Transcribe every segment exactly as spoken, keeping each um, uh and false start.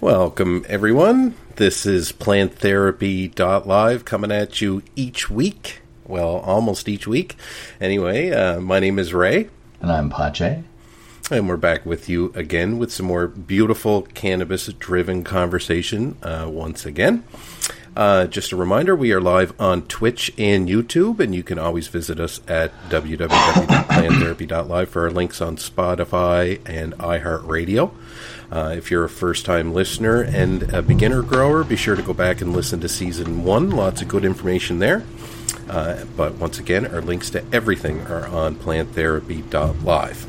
Welcome, everyone. This is plant therapy dot live coming at you each week. Well, almost each week. Anyway, uh, my name is Ray. And I'm Pache. And we're back with you again with some more beautiful cannabis-driven conversation uh, once again. Uh, just a reminder, we are live on Twitch and YouTube, and you can always visit us at w w w dot plant therapy dot live for our links on Spotify and iHeartRadio. Uh, if you're a first-time listener and a beginner grower, be sure to go back and listen to Season one. Lots of good information there. Uh, but once again, our links to everything are on plant therapy dot live.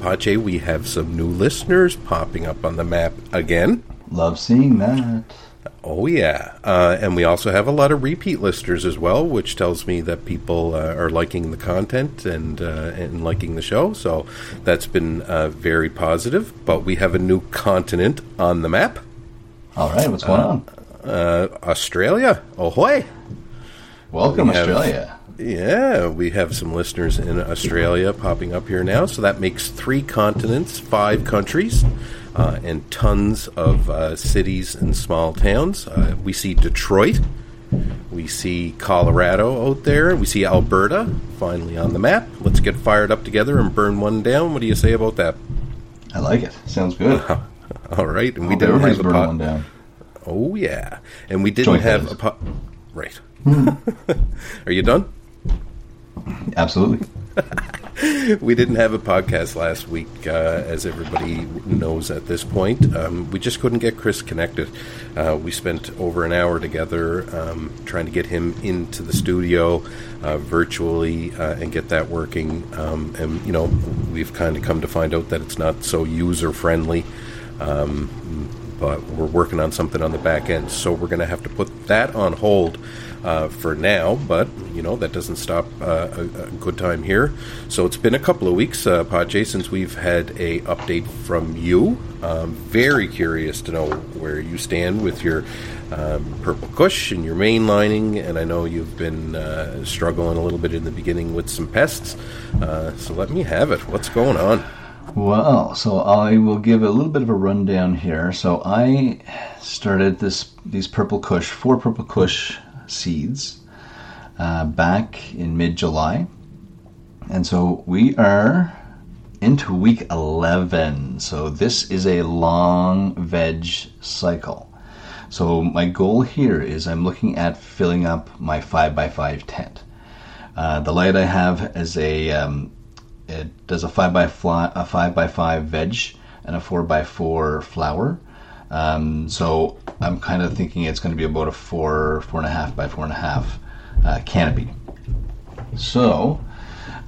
Pache, we have some new listeners popping up on the map again. Love seeing that. Oh, yeah. Uh, and we also have a lot of repeat listeners as well, which tells me that people uh, are liking the content and, uh, and liking the show. So that's been uh, very positive. But we have a new continent on the map. All right. What's going uh, on? Uh, Australia. Ahoy. Welcome, we have, Australia. Yeah, we have some listeners in Australia popping up here now. So that makes three continents, five countries, uh, and tons of uh, cities and small towns. Uh, we see Detroit. We see Colorado out there. We see Alberta finally on the map. Let's get fired up together and burn one down. What do you say about that? I like it. Sounds good. All right. And we didn't have a pot. One down. Oh, yeah. And we didn't Joint have a pot. Right. Are you done? Absolutely. We didn't have a podcast last week, uh, as everybody knows at this point. Um, we just couldn't get Chris connected. Uh, we spent over an hour together um, trying to get him into the studio uh, virtually uh, and get that working. Um, and, you know, we've kind of come to find out that it's not so user-friendly. Um, but we're working on something on the back end, so we're going to have to put that on hold uh, for now, but, you know, that doesn't stop uh, a, a good time here. So it's been a couple of weeks, uh, Pache, since we've had a update from you. I'm very curious to know where you stand with your um, Purple Kush and your mainlining, and I know you've been uh, struggling a little bit in the beginning with some pests, uh, so let me have it. What's going on? Well, so I will give a little bit of a rundown here. So I started this these Purple Kush, four Purple Kush seeds uh, back in mid-July. And so we are into week eleven. So this is a long veg cycle. So my goal here is I'm looking at filling up my five by five tent. Uh, the light I have is a... Um, It does a five by five, a five by five veg and a four by four flower. Um, so I'm kind of thinking it's going to be about a four, four and a half by four and a half uh, canopy. So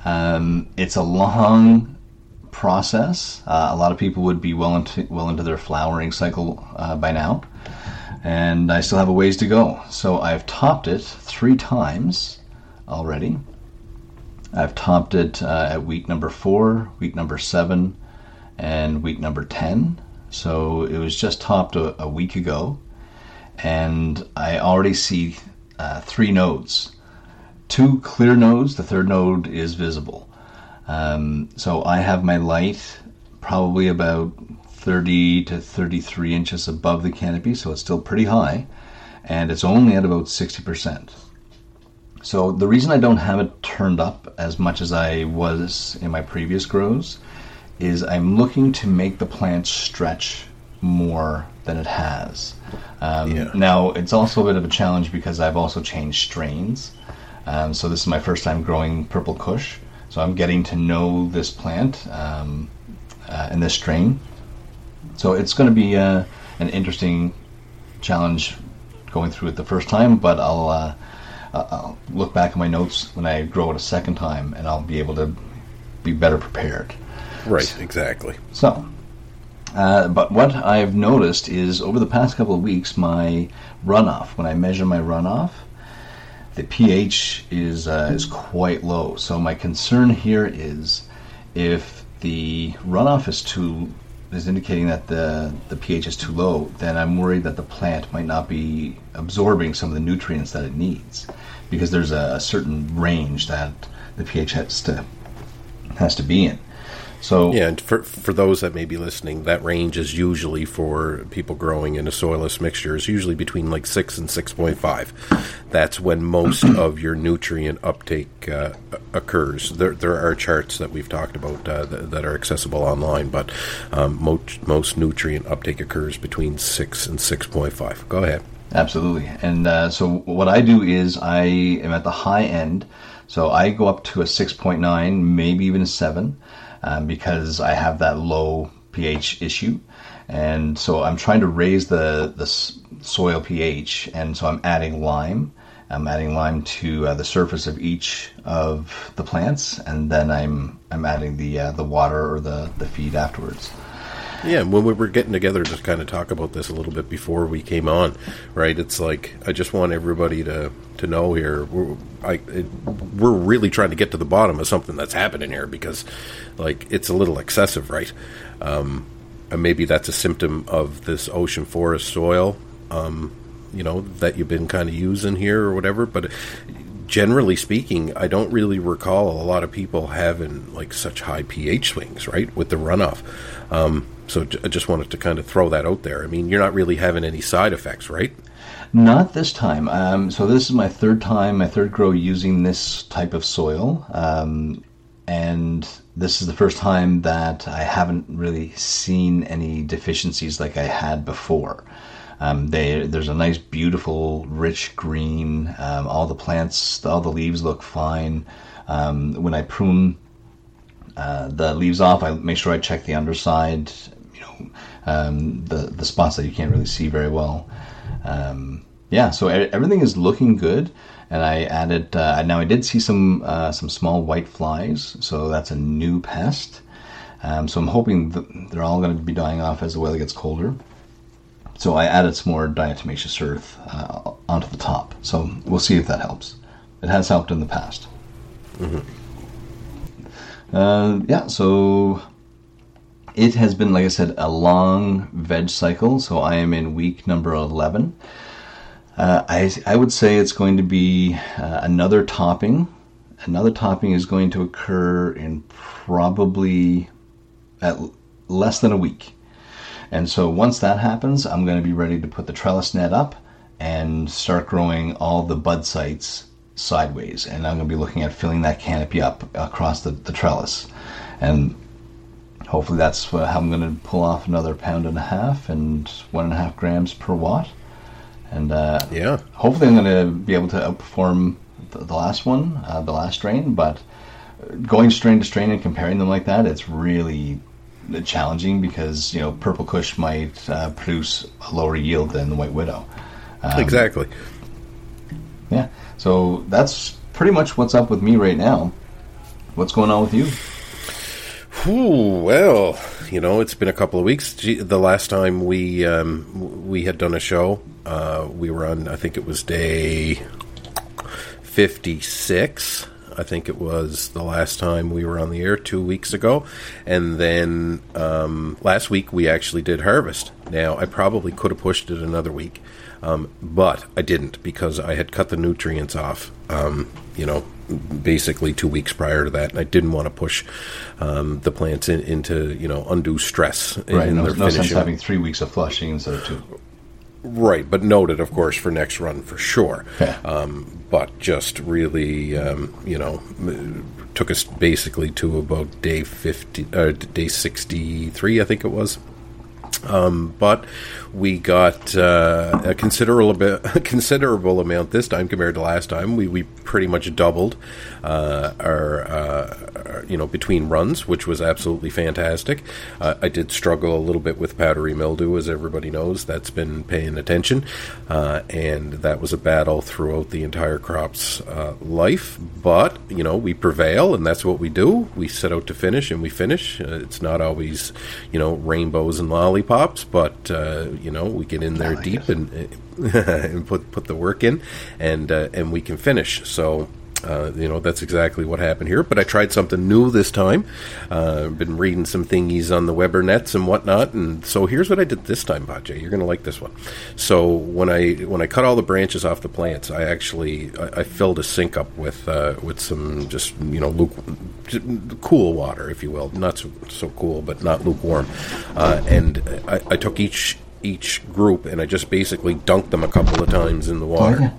um, it's a long process. Uh, a lot of people would be well into well into their flowering cycle uh, by now, and I still have a ways to go. So I've topped it three times already. I've topped it uh, at week number four, week number seven, and week number ten. So it was just topped a, a week ago, and I already see uh, three nodes. Two clear nodes, the third node is visible. Um, so I have my light probably about thirty to thirty-three inches above the canopy, so it's still pretty high, and it's only at about sixty percent. So the reason I don't have it turned up as much as I was in my previous grows is I'm looking to make the plant stretch more than it has. Um, yeah. Now, it's also a bit of a challenge because I've also changed strains. Um, so this is my first time growing Purple Kush. So I'm getting to know this plant um, uh, and this strain. So it's going to be uh, an interesting challenge going through it the first time, but I'll... Uh, I'll look back at my notes when I grow it a second time, and I'll be able to be better prepared. Right, exactly. So, uh, but what I've noticed is over the past couple of weeks, my runoff, when I measure my runoff, the pH is uh, is quite low. So my concern here is if the runoff is too is indicating that the the pH is too low, then I'm worried that the plant might not be absorbing some of the nutrients that it needs, because there's a, a certain range that the pH has to has to be in. So yeah, and for for those that may be listening, that range is usually for people growing in a soilless mixture is usually between like six and six point five. That's when most of your nutrient uptake uh, occurs. There there are charts that we've talked about uh, that, that are accessible online, but um, most most nutrient uptake occurs between six and six point five. Go ahead. Absolutely, and uh, so what I do is I am at the high end, so I go up to a six point nine, maybe even a seven. Um, because I have that low pH issue, and so I'm trying to raise the the soil pH, and so I'm adding lime. I'm adding lime to uh, the surface of each of the plants, and then I'm I'm adding the uh, the water or the, the feed afterwards. Yeah, when we were getting together to kind of talk about this a little bit before we came on, right? It's like I just want everybody to, to know here. We're, I, it, we're really trying to get to the bottom of something that's happening here, because, like, it's a little excessive, right? Um, and maybe that's a symptom of this ocean forest soil, um, you know, that you've been kind of using here or whatever. But generally speaking, I don't really recall a lot of people having like such high pH swings, right, with the runoff. Um, So I just wanted to kind of throw that out there. I mean, you're not really having any side effects, right? Not this time. Um, so this is my third time, my third grow using this type of soil. Um, and this is the first time that I haven't really seen any deficiencies like I had before. Um, they, there's a nice, beautiful, rich green. Um, all the plants, all the leaves look fine. Um, when I prune uh, the leaves off, I make sure I check the underside. Um, the the spots that you can't really see very well. Um, yeah, so everything is looking good, and I added. Uh, now I did see some uh, some small white flies, so that's a new pest. Um, so I'm hoping that they're all going to be dying off as the weather gets colder. So I added some more diatomaceous earth uh, onto the top. So we'll see if that helps. It has helped in the past. Mm-hmm. Uh, yeah, so. It has been, like I said, a long veg cycle, so I am in week number eleven. Uh, I I would say it's going to be uh, another topping. Another topping is going to occur in probably at less than a week. And so once that happens, I'm going to be ready to put the trellis net up and start growing all the bud sites sideways. And I'm going to be looking at filling that canopy up across the, the trellis. And hopefully that's how I'm going to pull off another pound and a half and one and a half grams per watt. And uh, yeah, hopefully I'm going to be able to outperform the, the last one, uh, the last strain. But going strain to strain and comparing them like that, it's really challenging, because, you know, Purple Kush might uh, produce a lower yield than the White Widow. Um, exactly. Yeah. So that's pretty much what's up with me right now. What's going on with you? Ooh, well, you know, it's been a couple of weeks. The last time we um, we had done a show, uh, we were on, I think it was day fifty-six. I think it was the last time we were on the air two weeks ago. And then um, last week we actually did harvest. Now, I probably could have pushed it another week, um, but I didn't, because I had cut the nutrients off, um, you know, basically two weeks prior to that, and I didn't want to push um, the plants in, into, you know, undue stress. In, right, in no, their no sense having three weeks of flushing instead of two. Right, but noted, of course, for next run for sure. Yeah. Um, but just really, um, you know, took us basically to about day fifty, uh, day sixty-three, I think it was. Um, but we got uh, a considerable bit, a considerable amount this time compared to last time. We we pretty much doubled uh, our, uh, our, you know, between runs, which was absolutely fantastic. Uh, I did struggle a little bit with powdery mildew, as everybody knows. That's been paying attention, uh, and that was a battle throughout the entire crop's uh, life. But, you know, we prevail, and that's what we do. We set out to finish, and we finish. Uh, it's not always, you know, rainbows and lollipops. Pops, but uh, you know, we get in there like deep it. and and put put the work in, and uh, and we can finish. So uh, you know, that's exactly what happened here. But I tried something new this time. Uh, been reading some thingies on the webernets and whatnot, and so here's what I did this time, Bajay. You're going to like this one. So when I when I cut all the branches off the plants, I actually I, I filled a sink up with uh, with some just you know lukewarm, cool water, if you will, not so so cool, but not lukewarm. Uh, and I, I took each. each group, and I just basically dunked them a couple of times in the water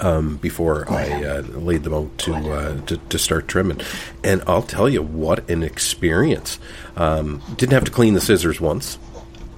um, before I uh, laid them out to, uh, to to start trimming. And I'll tell you, what an experience. Um, didn't have to clean the scissors once.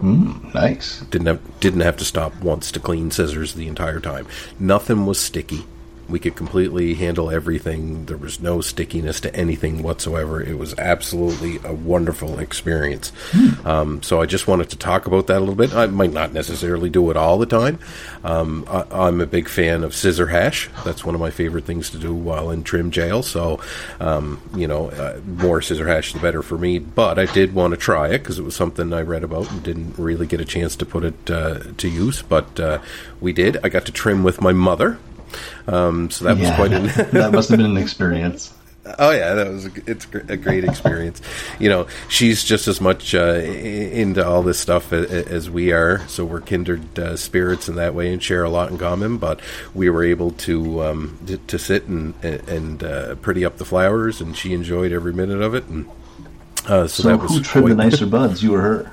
Mm, nice. Didn't have, didn't have to stop once to clean scissors the entire time. Nothing was sticky. We could completely handle everything. There was no stickiness to anything whatsoever. It was absolutely a wonderful experience. Hmm. Um, so I just wanted to talk about that a little bit. I might not necessarily do it all the time. Um, I, I'm a big fan of scissor hash. That's one of my favorite things to do while in trim jail. So, um, you know, uh, more scissor hash, the better for me. But I did want to try it because it was something I read about and didn't really get a chance to put it uh, to use. But uh, we did. I got to trim with my mother. Um, so that yeah, was quite an that must have been an experience. Oh yeah, that was a, it's a great experience. You know, she's just as much uh, into all this stuff as, as we are, so we're kindred uh, spirits in that way and share a lot in common. But we were able to um, to, to sit and and uh, pretty up the flowers, and she enjoyed every minute of it. And uh, so, so that was who trimmed the nicer buds, you or her?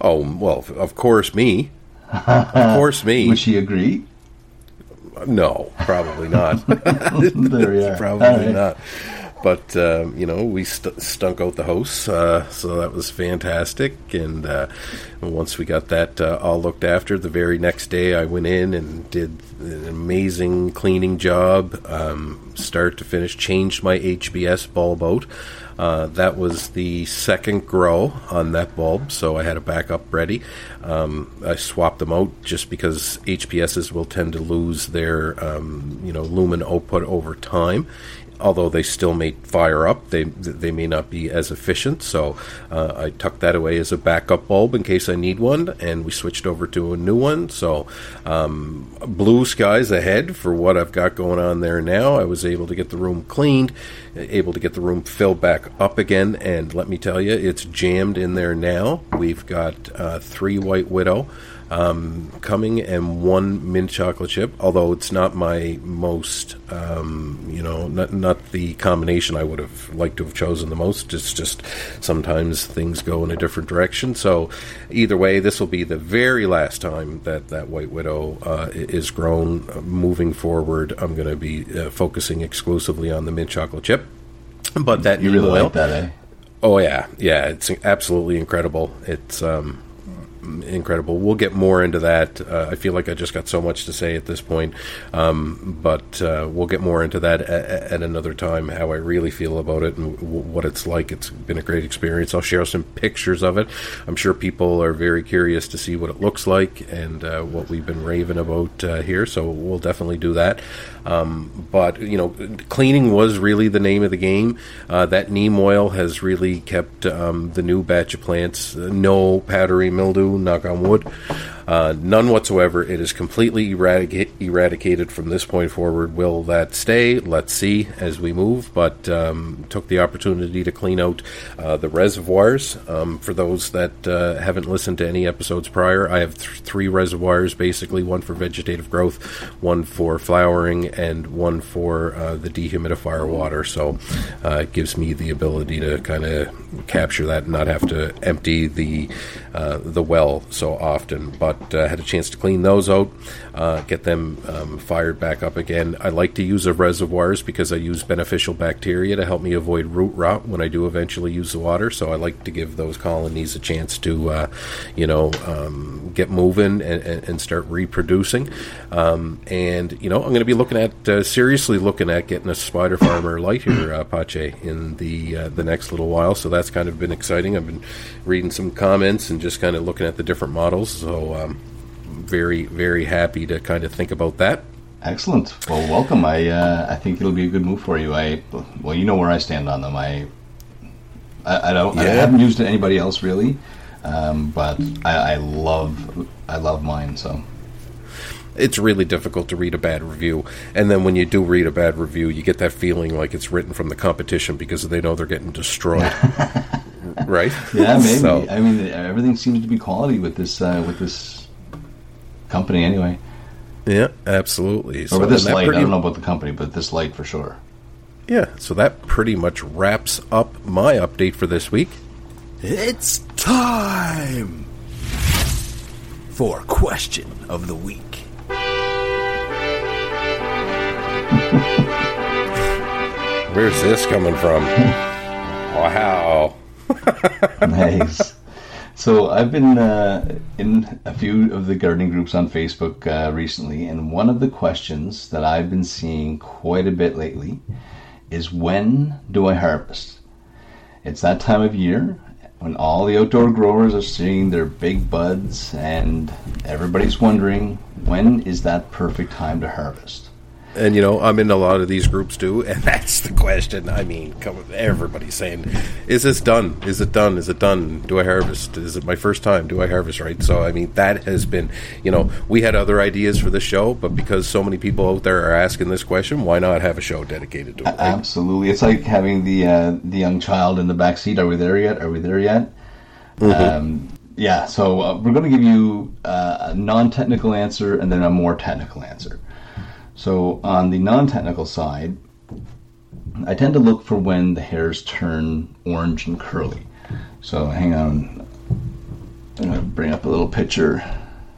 Oh well, of course me. Of course me. Would she agree? No, probably not. There we are. Probably right. Not. But, um, you know, we st- stunk out the house, uh, so that was fantastic. And uh, once we got that uh, all looked after, the very next day I went in and did an amazing cleaning job, um, start to finish, changed my H B S bulb out. Uh, that was the second grow on that bulb, so I had a backup ready. Um, I swapped them out just because H P S's will tend to lose their um, you know lumen output over time. Although they still may fire up, they they may not be as efficient. So uh, I tucked that away as a backup bulb in case I need one, and we switched over to a new one. So um, blue skies ahead for what I've got going on there now. I was able to get the room cleaned, able to get the room filled back up again, and let me tell you, it's jammed in there now. We've got uh, three White Widow um, coming and one Mint Chocolate Chip, although it's not my most, um, you know, not not the combination I would have liked to have chosen the most. It's just sometimes things go in a different direction. So either way, this will be the very last time that that White Widow uh, is grown. Moving forward, I'm going to be uh, focusing exclusively on the Mint Chocolate Chip. But that you really oil, like that, eh? Oh yeah, yeah, it's absolutely incredible. It's um, incredible. We'll get more into that. Uh, I feel like I just got so much to say at this point, um, but uh, we'll get more into that at, at another time, how I really feel about it and w- what it's like. It's been a great experience. I'll share some pictures of it. I'm sure people are very curious to see what it looks like and uh, what we've been raving about uh, here, so we'll definitely do that. Um, but, you know, cleaning was really the name of the game. Uh, that neem oil has really kept um, the new batch of plants, uh, no powdery mildew, knock on wood, uh, none whatsoever. It is completely eradica- eradicated from this point forward. Will that stay? Let's see as we move, but um, took the opportunity to clean out uh, the reservoirs. Um, for those that uh, haven't listened to any episodes prior, I have th- three reservoirs, basically one for vegetative growth, one for flowering, and one for uh, the dehumidifier water. So uh, it gives me the ability to kind of capture that and not have to empty the uh, the well so often. But I uh, had a chance to clean those out, uh, get them um, fired back up again. I like to use the reservoirs because I use beneficial bacteria to help me avoid root rot when I do eventually use the water. So I like to give those colonies a chance to, uh, you know, um, get moving and, and start reproducing. Um, and, you know, I'm going to be looking at At, uh, seriously looking at getting a spider farmer light here, uh, Pache, in the uh, the next little while. So that's kind of been exciting. I've been reading some comments and just kind of looking at the different models. So um, very, very happy to kind of think about that. Excellent. Well, welcome. I uh, I think it'll be a good move for you. I well, you know where I stand on them. I I, I don't. Yeah. I haven't used it anybody else really, um, but I, I love I love mine so. it's really difficult to read a bad review. And then when you do read a bad review, you get that feeling like it's written from the competition because they know they're getting destroyed. Right? Yeah, maybe. So, I mean, everything seems to be quality with this uh, with this company anyway. Yeah, absolutely. Or so with this light, pretty, I don't know about the company, but this light for sure. Yeah, so that pretty much wraps up my update for this week. It's time for Question of the Week. Where's this coming from? Wow. Nice. So I've been uh, in a few of the gardening groups on Facebook uh, recently, and one of the questions that I've been seeing quite a bit lately is, when do I harvest? It's that time of year when all the outdoor growers are seeing their big buds and everybody's wondering, when is that perfect time to harvest? And, you know, I'm in a lot of these groups, too, and that's the question. I mean, come, everybody's saying, is this done? Is it done? Is it done? Do I harvest? Is it my first time? Do I harvest, right? So, I mean, that has been, you know, we had other ideas for the show, but because so many people out there are asking this question, why not have a show dedicated to it? Right? Absolutely. It's like having the uh, the young child in the back seat. Are we there yet? Are we there yet? Mm-hmm. Um, yeah, so uh, we're going to give you uh, a non-technical answer and then a more technical answer. So on the non-technical side, I tend to look for when the hairs turn orange and curly. So hang on, I'm going to bring up a little picture.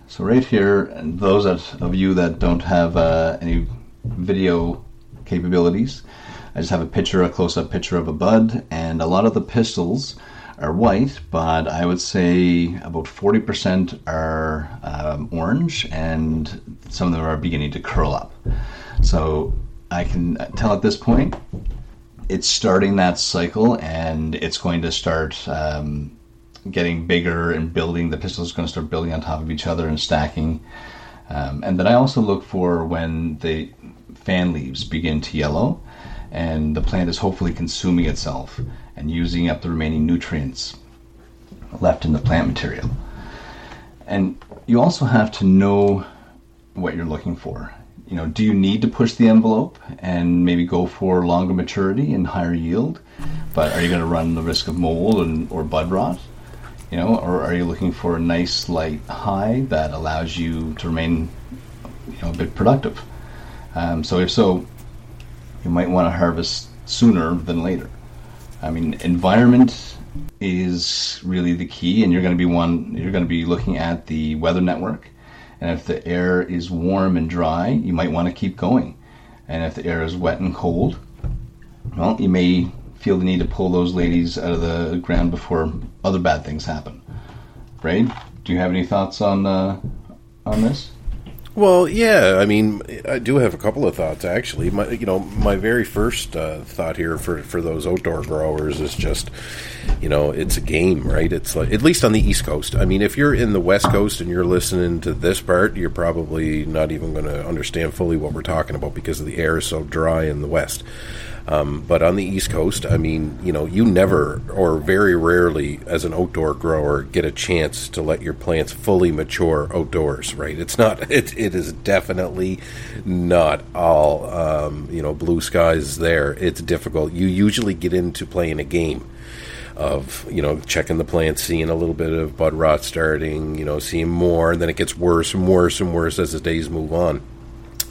So right here, and those of you that don't have uh, any video capabilities, I just have a picture, a close-up picture of a bud, and a lot of the pistils are white, but I would say about forty percent are um, orange, and some of them are beginning to curl up. So I can tell at this point it's starting that cycle, and it's going to start um, getting bigger and building. The pistils are going to start building on top of each other and stacking. Um, and then I also look for when the fan leaves begin to yellow, and the plant is hopefully consuming itself and using up the remaining nutrients left in the plant material. And you also have to know what you're looking for. You know, do you need to push the envelope and maybe go for longer maturity and higher yield? But are you going to run the risk of mold and or bud rot? You know, or are you looking for a nice light high that allows you to remain, you know, a bit productive? Um, so if so, you might want to harvest sooner than later. I mean, environment is really the key, and you're going to be one. You're going to be looking at the weather network, and if the air is warm and dry, you might want to keep going. And if the air is wet and cold, well, you may feel the need to pull those ladies out of the ground before other bad things happen. Right? Do you have any thoughts on uh, on this? Well, yeah, I mean, I do have a couple of thoughts, actually. My, you know, my very first uh, thought here for, for those outdoor growers is just, you know, it's a game, right? It's like, at least on the East Coast. I mean, if you're in the West Coast and you're listening to this part, you're probably not even going to understand fully what we're talking about because the air is so dry in the West. Um, but on the East Coast, I mean, you know, you never or very rarely as an outdoor grower get a chance to let your plants fully mature outdoors, right? It's not, it, it is definitely not all, um, you know, blue skies there. It's difficult. You usually get into playing a game of, you know, checking the plants, seeing a little bit of bud rot starting, you know, seeing more, and then it gets worse and worse and worse as the days move on.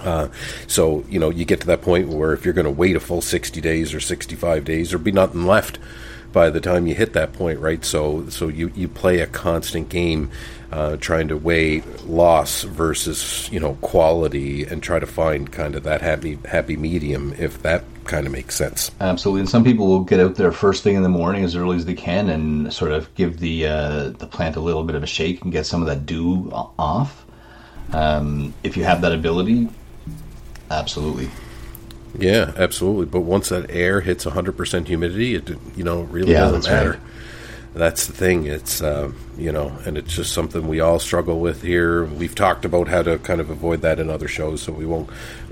Uh, so, you know, you get to that point where if you're going to wait a full sixty days or sixty-five days, there'll be nothing left by the time you hit that point, right? So so you, you play a constant game uh, trying to weigh loss versus, you know, quality and try to find kind of that happy happy medium, if that kind of makes sense. Absolutely. And some people will get out there first thing in the morning as early as they can and sort of give the uh, the plant a little bit of a shake and get some of that dew off. Um, if you have that ability... Absolutely. Yeah, absolutely. But once that air hits one hundred percent humidity, it, you know, really yeah, doesn't that's matter. Right. That's the thing. It's, uh, you know, and it's just something we all struggle with here. We've talked about how to kind of avoid that in other shows, so we won't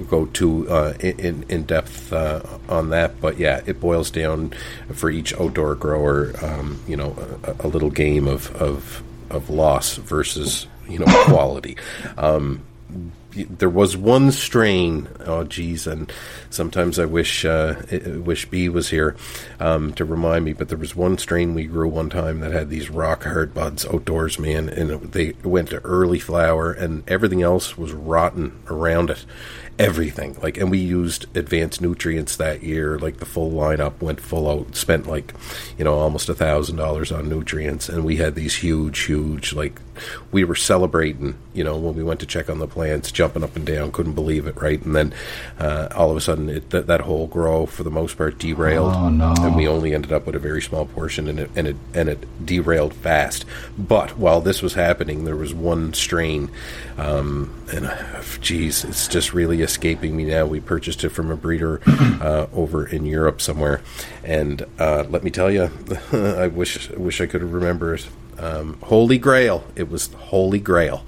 go too uh, in, in depth uh, on that. But, yeah, it boils down for each outdoor grower, um, you know, a, a little game of, of, of loss versus, you know, quality. Um there was one strain. Oh, geez, and sometimes I wish uh, wish B was here um, to remind me. But there was one strain we grew one time that had these rock hard buds outdoors, man, and it, they went to early flower, and everything else was rotten around it. Everything, like, and we used advanced nutrients that year. Like the full lineup went full out. Spent like, you know, almost a thousand dollars on nutrients, and we had these huge, huge like. We were celebrating, you know, when we went to check on the plants, jumping up and down, couldn't believe it, right? And then uh, all of a sudden, it, th- that whole grow, for the most part, derailed. Oh, no. And we only ended up with a very small portion, and it, and it and it derailed fast. But while this was happening, there was one strain, um, and geez, it's just really escaping me now. We purchased it from a breeder uh, over in Europe somewhere, and uh, let me tell you, I wish wish I could remember it. Um, Holy Grail. It was Holy Grail.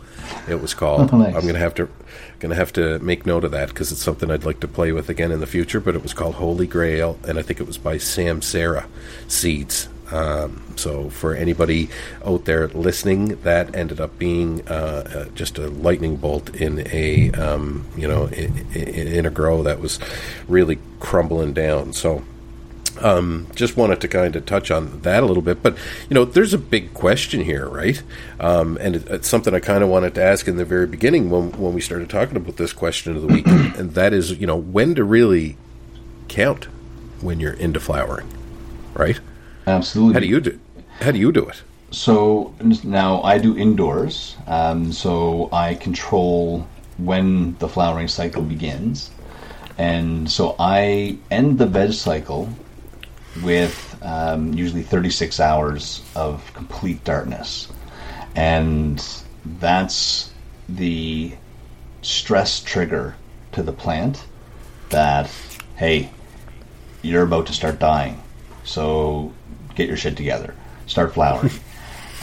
It was called. Oh, nice. I'm gonna have to gonna have to make note of that because it's something I'd like to play with again in the future. But it was called Holy Grail, and I think it was by Sam Sarah Seeds. Um, so for anybody out there listening, that ended up being uh, uh, just a lightning bolt in a um, you know in, in, in a grow that was really crumbling down. So. Um, just wanted to kind of touch on that a little bit, but you know, there's a big question here, right? Um, and it, it's something I kind of wanted to ask in the very beginning when when we started talking about this question of the week, and, and that is, you know, when to really count when you're into flowering, right? Absolutely. How do you do? How do you do it? So now I do indoors, um, so I control when the flowering cycle begins, and so I end the veg cycle with um, usually thirty-six hours of complete darkness. And that's the stress trigger to the plant that, hey, you're about to start dying, so get your shit together. Start flowering.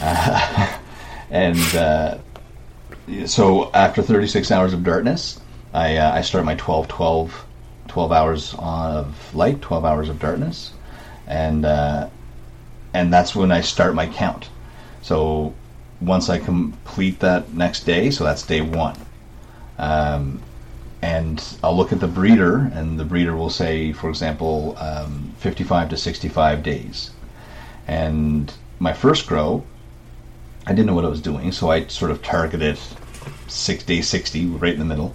uh, and uh, so after thirty-six hours of darkness, I, uh, I start my twelve, twelve, twelve hours of light, twelve hours of darkness. And uh, and that's when I start my count. So once I complete that next day, so that's day one. Um, and I'll look at the breeder, and the breeder will say, for example, um, fifty-five to sixty-five days. And my first grow, I didn't know what I was doing, so I sort of targeted six day sixty, right in the middle.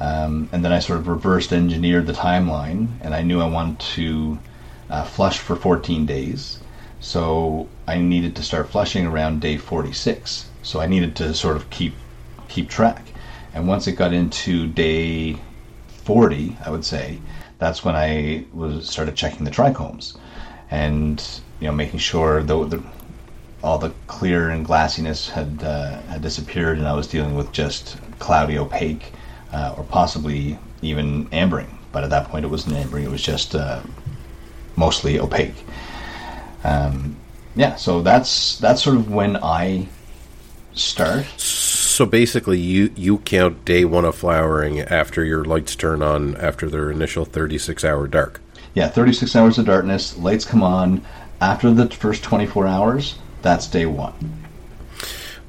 Um, and then I sort of reversed engineered the timeline, and I knew I wanted to... Uh, flush for fourteen days, so I needed to start flushing around day forty-six, so I needed to sort of keep keep track. And once it got into day forty, I would say that's when I was started checking the trichomes, and you know, making sure the, the, all the clear and glassiness had uh, had disappeared, and I was dealing with just cloudy opaque uh, or possibly even ambering, but at that point it wasn't ambering, it was just uh, mostly opaque. Um, yeah, so that's that's sort of when I start. So basically, you, you count day one of flowering after your lights turn on after their initial thirty-six hour dark. Yeah, thirty-six hours of darkness, lights come on. After the first twenty-four hours, that's day one.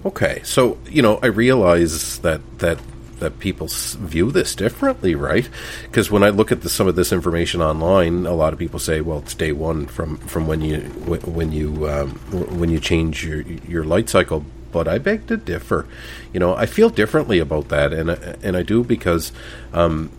Okay, so, you know, I realize that... that that people view this differently, right? Because when I look at the, some of this information online, a lot of people say, well, it's day one from, from when you when you um, when you change your your light cycle. But I beg to differ. You know, I feel differently about that, and and I do because um,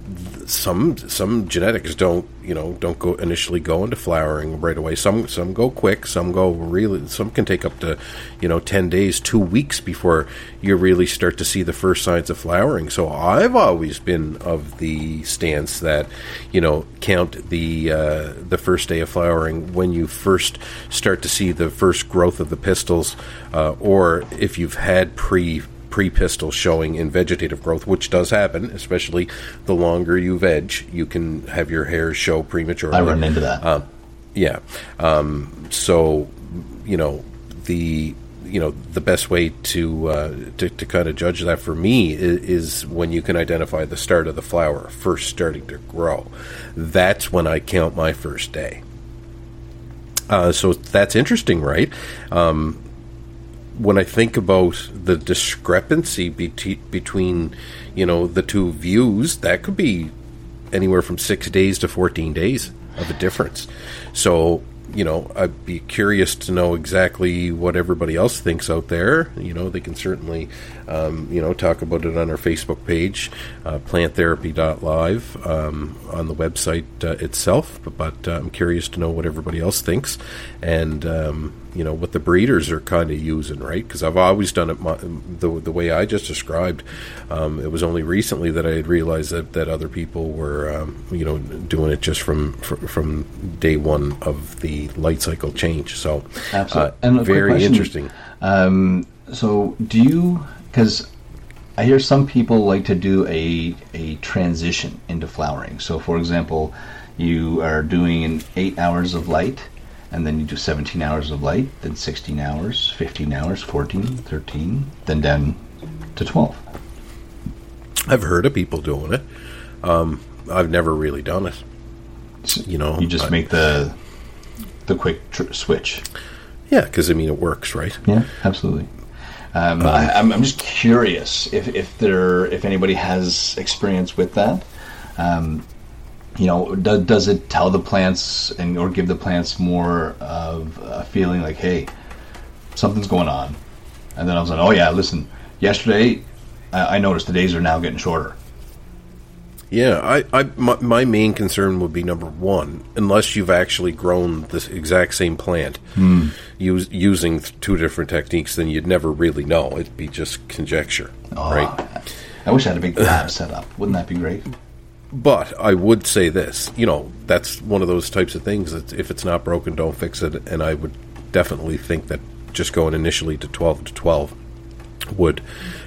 some some genetics don't you know don't go initially go into flowering right away. Some some go quick. Some go really. Some can take up to you know ten days, two weeks before you really start to see the first signs of flowering. So I've always been of the stance that you know count the uh, the first day of flowering when you first start to see the first growth of the pistils, uh, or if you've had pre pre pistil showing in vegetative growth, which does happen, especially the longer you veg, you can have your hair show prematurely. I run into that. Um, yeah. Um, so, you know, the... you know, the best way to, uh, to to kind of judge that for me is, is when you can identify the start of the flower first starting to grow. That's when I count my first day. Uh, so that's interesting, right? Um, when I think about the discrepancy be- between, you know, the two views, that could be anywhere from six days to fourteen days of a difference. So, you know, I'd be curious to know exactly what everybody else thinks out there. You know, they can certainly, um, you know, talk about it on our Facebook page, uh, plant therapy dot live, um, on the website uh, itself. But, but uh, I'm curious to know what everybody else thinks and, um, you know, what the breeders are kind of using, right? Because I've always done it my, the, the way I just described. Um, it was only recently that I had realized that, that other people were, um, you know, doing it just from, from, from day one of the light cycle change. So absolutely. Uh, and very interesting. Um, so do you, because I hear some people like to do a a transition into flowering. So for example, you are doing an eight hours of light, and then you do seventeen hours of light, then sixteen hours, fifteen hours, fourteen, thirteen, then down to twelve. I've heard of people doing it. Um, I've never really done it. So you know, you just I, make the the quick tr- switch. Yeah, because I mean it works, right? Yeah, absolutely. Um, um, I, I'm, I'm just curious if if there if anybody has experience with that. Um, you know, do, does it tell the plants and or give the plants more of a feeling like, hey, something's going on? And then I was like, oh yeah, listen, yesterday I, I noticed the days are now getting shorter. Yeah, I, I my, my main concern would be number one, unless you've actually grown this exact same plant mm. use, using two different techniques, then you'd never really know. It'd be just conjecture, oh, right? I wish I had a big lab set up. Wouldn't that be great? But I would say this, you know, that's one of those types of things that if it's not broken, don't fix it. And I would definitely think that just going initially to twelve to twelve would,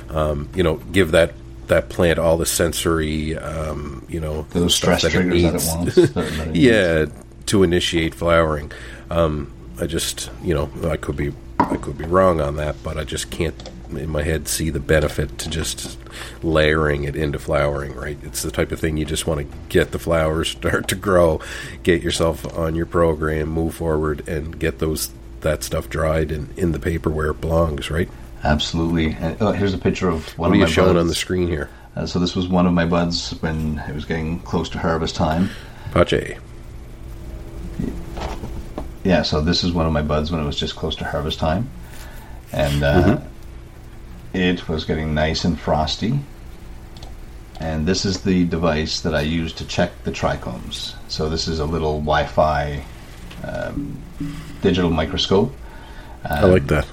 um, you know, give that that plant all the sensory, um, you know, those stress that triggers it that it wants. That it yeah, needs. To initiate flowering. Um, I just, you know, I could be, I could be wrong on that, but I just can't in my head see the benefit to just layering it into flowering. Right? It's the type of thing you just want to get the flowers start to grow, get yourself on your program, move forward, and get those that stuff dried and in the paper where it belongs. Right. Absolutely. And, oh, here's a picture of one what of my buds. What are you showing on the screen here? Uh, so this was one of my buds when it was getting close to harvest time. Pache. Yeah, so this is one of my buds when it was just close to harvest time. And uh, mm-hmm. it was getting nice and frosty. And this is the device that I use to check the trichomes. So this is a little Wi-Fi um, digital microscope. Um, I like that.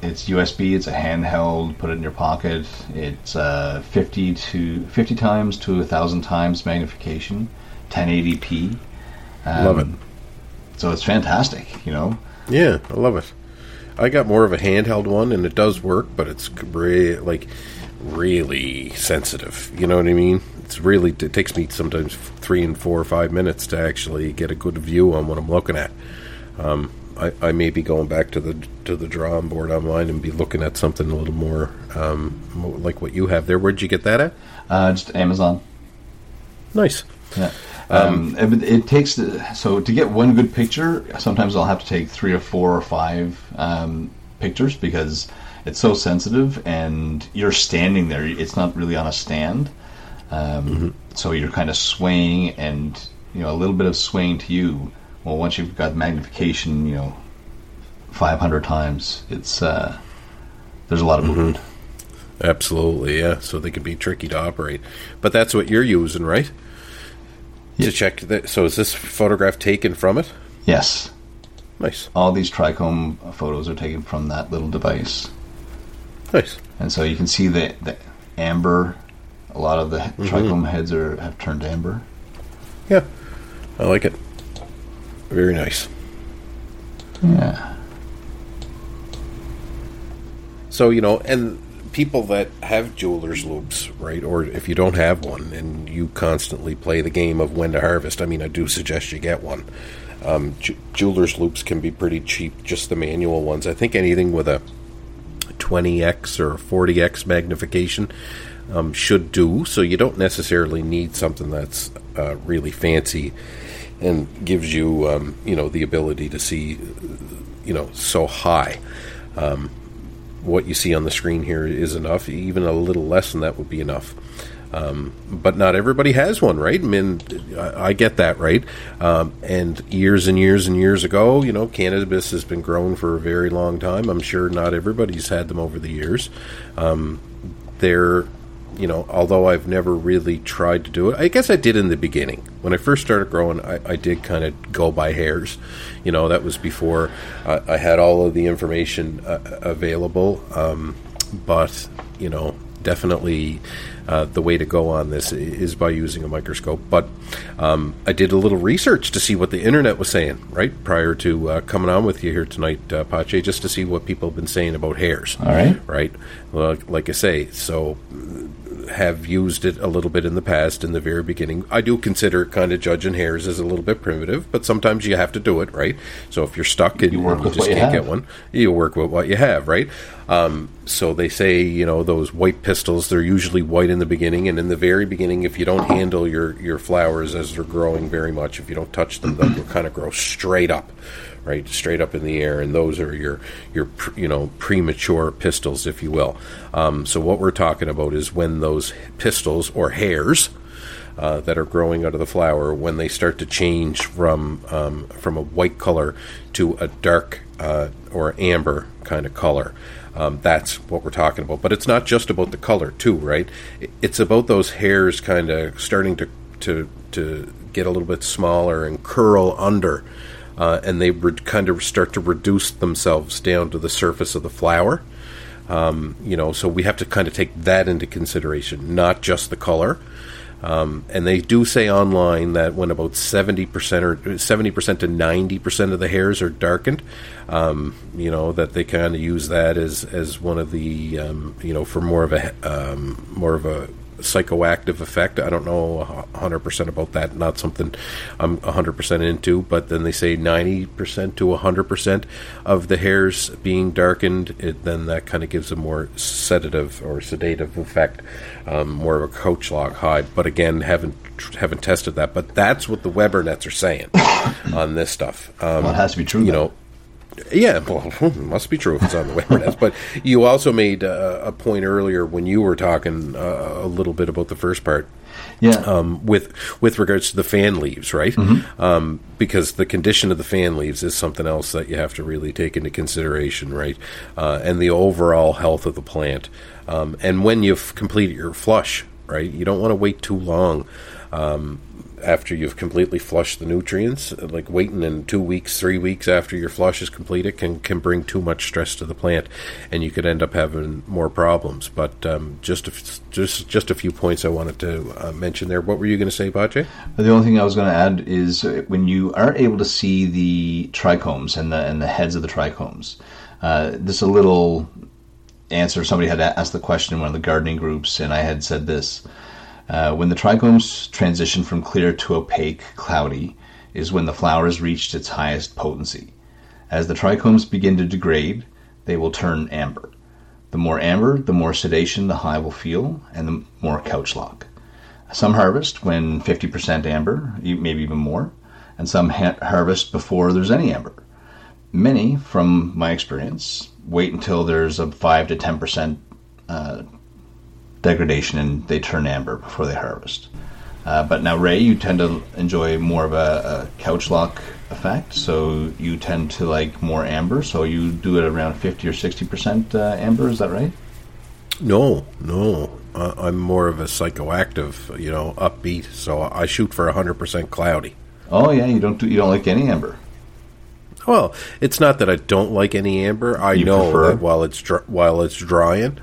It's U S B, it's a handheld, put it in your pocket. It's uh, fifty to fifty times to one thousand times magnification, ten eighty p. Um, love it. So it's fantastic, you know? Yeah, I love it. I got more of a handheld one, and it does work, but it's re- like really sensitive. You know what I mean? It's really, it takes me sometimes three and four or five minutes to actually get a good view on what I'm looking at. Um, I, I may be going back to the to the drawing board online and be looking at something a little more um, like what you have there. Where'd you get that at? Uh, just Amazon. Nice. Yeah. Um, um, it, it takes the, so to get one good picture, sometimes I'll have to take three or four or five um, pictures because it's so sensitive and you're standing there. It's not really on a stand, um, mm-hmm. so you're kind of swaying and you know a little bit of swaying to you. Well, once you've got magnification, you know, five hundred times, it's uh, there's a lot of movement. Mm-hmm. Absolutely, yeah. So they can be tricky to operate, but that's what you're using, right? Yeah. To check that. So is this photograph taken from it? Yes. Nice. All these trichome photos are taken from that little device. Nice. And so you can see the the amber. A lot of the mm-hmm. trichome heads are have turned amber. Yeah, I like it. Very nice. Yeah. So, you know, and people that have jeweler's loops, right, or if you don't have one and you constantly play the game of when to harvest, I mean, I do suggest you get one. Um, ju- jeweler's loops can be pretty cheap, just the manual ones. I think anything with a twenty x or a forty x magnification um, should do, so you don't necessarily need something that's uh, really fancy and gives you, um, you know, the ability to see, you know, so high. Um, what you see on the screen here is enough. Even a little less than that would be enough. Um, but not everybody has one, right? I mean, I get that, right? Um, and years and years and years ago, you know, cannabis has been grown for a very long time. I'm sure not everybody's had them over the years. Um, they're, you know, although I've never really tried to do it. I guess I did in the beginning. When I first started growing, I, I did kind of go by hairs. You know, that was before I, I had all of the information uh, available. Um, but, you know, definitely... Uh, the way to go on this is by using a microscope. But um, I did a little research to see what the internet was saying, right, prior to uh, coming on with you here tonight, uh, Pache, just to see what people have been saying about hairs. All right. Right? Like, like I say, so have used it a little bit in the past, in the very beginning. I do consider kind of judging hairs as a little bit primitive, but sometimes you have to do it, right? So if you're stuck and you, work you with just what you can't have. Get one, you work with what you have, right? Um, so they say, you know, those white pistils, they're usually white in the beginning, and in the very beginning, if you don't handle your your flowers as they're growing very much, if you don't touch them, they'll kind of grow straight up, right, straight up in the air, and those are your your you know premature pistils, if you will. Um, so what we're talking about is when those pistils or hairs uh, that are growing out of the flower, when they start to change from um, from a white color to a dark uh, or amber kind of color. Um, that's what we're talking about. But it's not just about the color, too, right? It's about those hairs kind of starting to, to to get a little bit smaller and curl under, uh, and they would kind of start to reduce themselves down to the surface of the flower. Um, you know, so we have to kind of take that into consideration, not just the color. Um, and they do say online that when about seventy percent or seventy percent to ninety percent of the hairs are darkened, um, you know, that they kind of use that as, as one of the, um, you know, for more of a, um, more of a psychoactive effect. I don't know one hundred percent about that. Not something I'm one hundred percent into, but then they say ninety percent to one hundred percent of the hairs being darkened, it, then that kind of gives a more sedative or sedative effect, um, more of a coach log high. But again, haven't haven't tested that. But that's what the Webernets are saying on this stuff. Um, well, it has to be true, you know. Yeah, well, it must be true if it's on the Webernets. But you also made uh, a point earlier when you were talking uh, a little bit about the first part. Yeah. Um, with with regards to the fan leaves, right? Mm-hmm. Um, because the condition of the fan leaves is something else that you have to really take into consideration, right? Uh, and the overall health of the plant. Um, and when you've completed your flush, right? You don't want to wait too long. Um after you've completely flushed the nutrients, like waiting in two weeks, three weeks after your flush is completed can, can bring too much stress to the plant, and you could end up having more problems. But um, just, a, just, just a few points I wanted to uh, mention there. What were you going to say, Pache? The only thing I was going to add is when you are able to see the trichomes and the, and the heads of the trichomes, uh, this a little answer. Somebody had asked the question in one of the gardening groups, and I had said this. Uh, when the trichomes transition from clear to opaque, cloudy, is when the flower has reached its highest potency. As the trichomes begin to degrade, they will turn amber. The more amber, the more sedation the hive will feel, and the more couch lock. Some harvest when fifty percent amber, maybe even more, and some ha- harvest before there's any amber. Many, from my experience, wait until there's a five to ten percent uh, degradation and they turn amber before they harvest. Uh, but now, Ray, you tend to enjoy more of a, a couch lock effect, so you tend to like more amber, so you do it around fifty or sixty percent uh, amber, is that right? No, no. Uh, I'm more of a psychoactive, you know, upbeat, so I shoot for one hundred percent cloudy. Oh, yeah, you don't do, you don't like any amber. Well, it's not that I don't like any amber. I you know prefer? That while it's dry, while it's drying,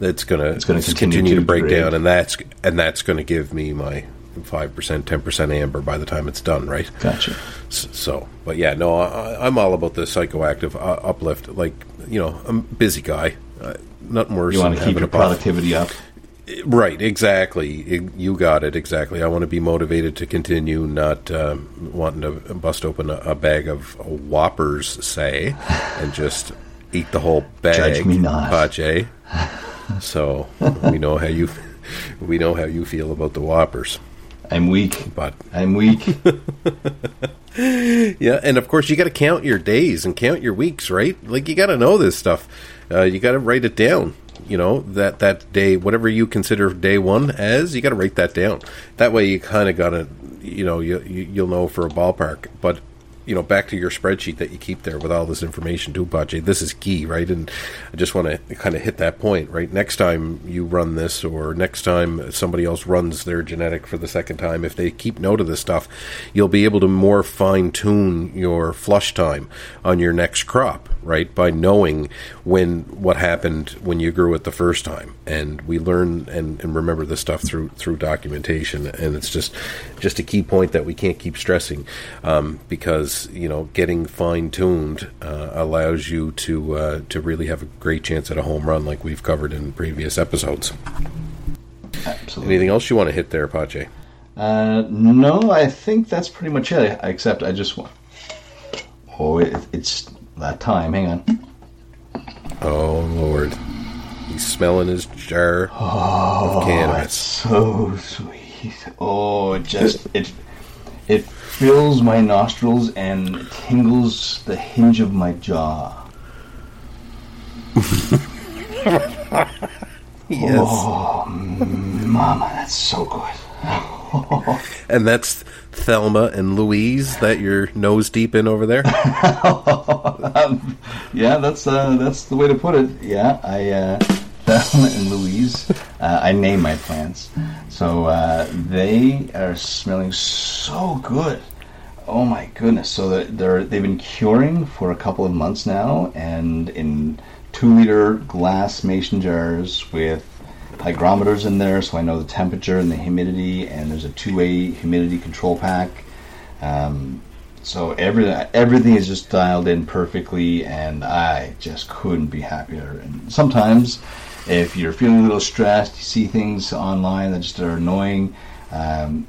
It's gonna, it's gonna continue, continue to, to break down, and that's and that's gonna give me my five percent, ten percent amber by the time it's done, right? Gotcha. So, but yeah, no, I, I'm all about the psychoactive uh, uplift. Like, you know, I'm a busy guy. Uh, nothing worse. You want to keep your productivity up. Right, exactly. You got it, exactly. I want to be motivated to continue, not um, wanting to bust open a, a bag of Whoppers, say, and just eat the whole bag. Judge me not, Pache. So we know how you, we know how you feel about the Whoppers. I'm weak, but I'm weak. Yeah, and of course you got to count your days and count your weeks, right? Like you got to know this stuff. uh, you got to write it down. You know, that, that day, whatever you consider day one as, you got to write that down. That way you kind of got to, you know, you, you, you'll know for a ballpark. But, you know, back to your spreadsheet that you keep there with all this information too, Pache. This is key, right? And I just want to kind of hit that point, right? Next time you run this, or next time somebody else runs their genetic for the second time, if they keep note of this stuff, you'll be able to more fine-tune your flush time on your next crop, right? By knowing when what happened when you grew it the first time. And we learn and, and remember this stuff through through documentation. And it's just, just a key point that we can't keep stressing, um, because, you know, getting fine-tuned uh, allows you to uh, to really have a great chance at a home run, like we've covered in previous episodes. Absolutely. Anything else you want to hit there, Pache? Uh, no, I think that's pretty much it. Except I just want. Oh, it, it's that time. Hang on. Oh Lord, he's smelling his jar oh, of cannabis. It's so sweet. Oh, it just it. It fills my nostrils and tingles the hinge of my jaw. Yes. Oh, mama, that's so good. And that's Thelma and Louise that you're nose deep in over there? um, yeah, that's uh, that's the way to put it. Yeah, I... Uh, Thelma and Louise, uh, I name my plants, so uh, they are smelling so good. Oh my goodness! So they're they've been curing for a couple of months now, and in two-liter glass mason jars with hygrometers in there, so I know the temperature and the humidity. And there's a two-way humidity control pack, um, so every everything is just dialed in perfectly, and I just couldn't be happier. And sometimes, if you're feeling a little stressed, you see things online that just are annoying, um,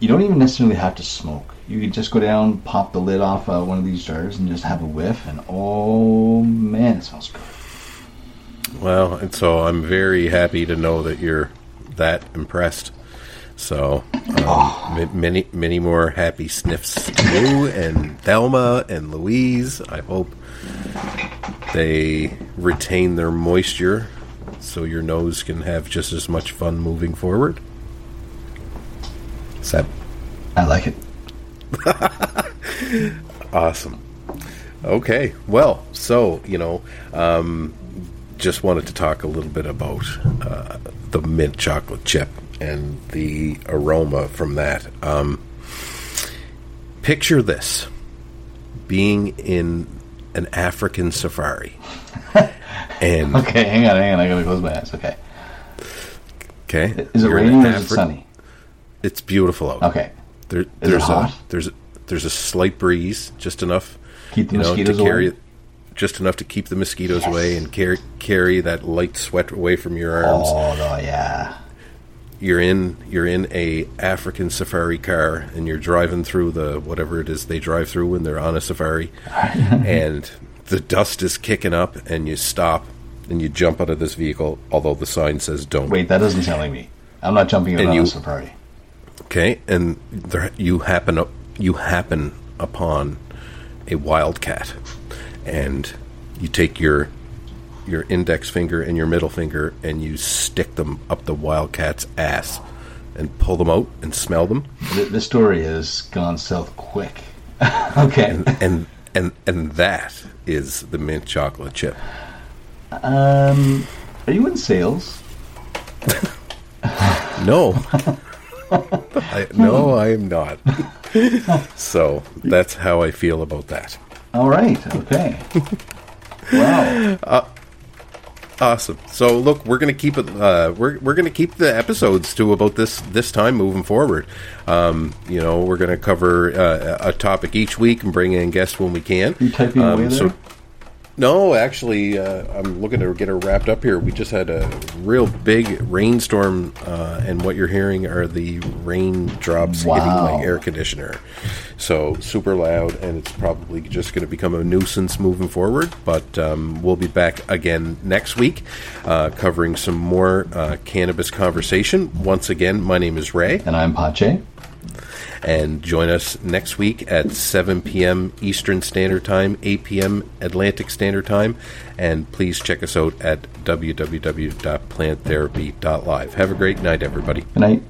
you don't even necessarily have to smoke. You can just go down, pop the lid off uh, one of these jars, and just have a whiff, and oh man, it smells good. Well, and so I'm very happy to know that you're that impressed. So, um, oh. m- many many more happy sniffs to you and Thelma and Louise. I hope they retain their moisture, so your nose can have just as much fun moving forward. Seb? I like it. Awesome. Okay, well, so, you know, um, just wanted to talk a little bit about uh, the mint chocolate chip and the aroma from that. Um, picture this, being in an African safari. And okay, hang on, hang on. I gotta close my eyes. Okay. Okay. Is it raining or is it sunny? It's beautiful out. Okay. There, is there's it hot? A, there's a, there's a slight breeze, just enough. Keep the you know, mosquitoes to carry, away. Just enough to keep the mosquitoes yes. away and carry carry that light sweat away from your arms. Oh no, yeah. You're in you're in a African safari car, and you're driving through the whatever it is they drive through when they're on a safari, and the dust is kicking up, and you stop, and you jump out of this vehicle, although the sign says don't. Wait, that isn't telling me. I'm not jumping out of a safari. Okay, and there, you happen you happen upon a wildcat, and you take your your index finger and your middle finger, and you stick them up the wildcat's ass, and pull them out and smell them. The, the story has gone south quick. Okay, and. and And and that is the mint chocolate chip. Um, are you in sales? No. I, no, I am not. So that's how I feel about that. All right. Okay. Wow. Uh, Awesome. So look, we're going to keep it. Uh, we're we're going to keep the episodes to about this this time moving forward. Um, you know, we're going to cover uh, a topic each week and bring in guests when we can. Are you typing um, away so, there? No, actually, uh, I'm looking to get her wrapped up here. We just had a real big rainstorm, uh, and what you're hearing are the raindrops wow. hitting my air conditioner. So super loud, and it's probably just going to become a nuisance moving forward, but um, we'll be back again next week uh, covering some more uh, cannabis conversation. Once again, my name is Ray. And I'm Pache. And join us next week at seven p.m. Eastern Standard Time, eight p.m. Atlantic Standard Time. And please check us out at w w w dot plant therapy dot live. Have a great night, everybody. Good night.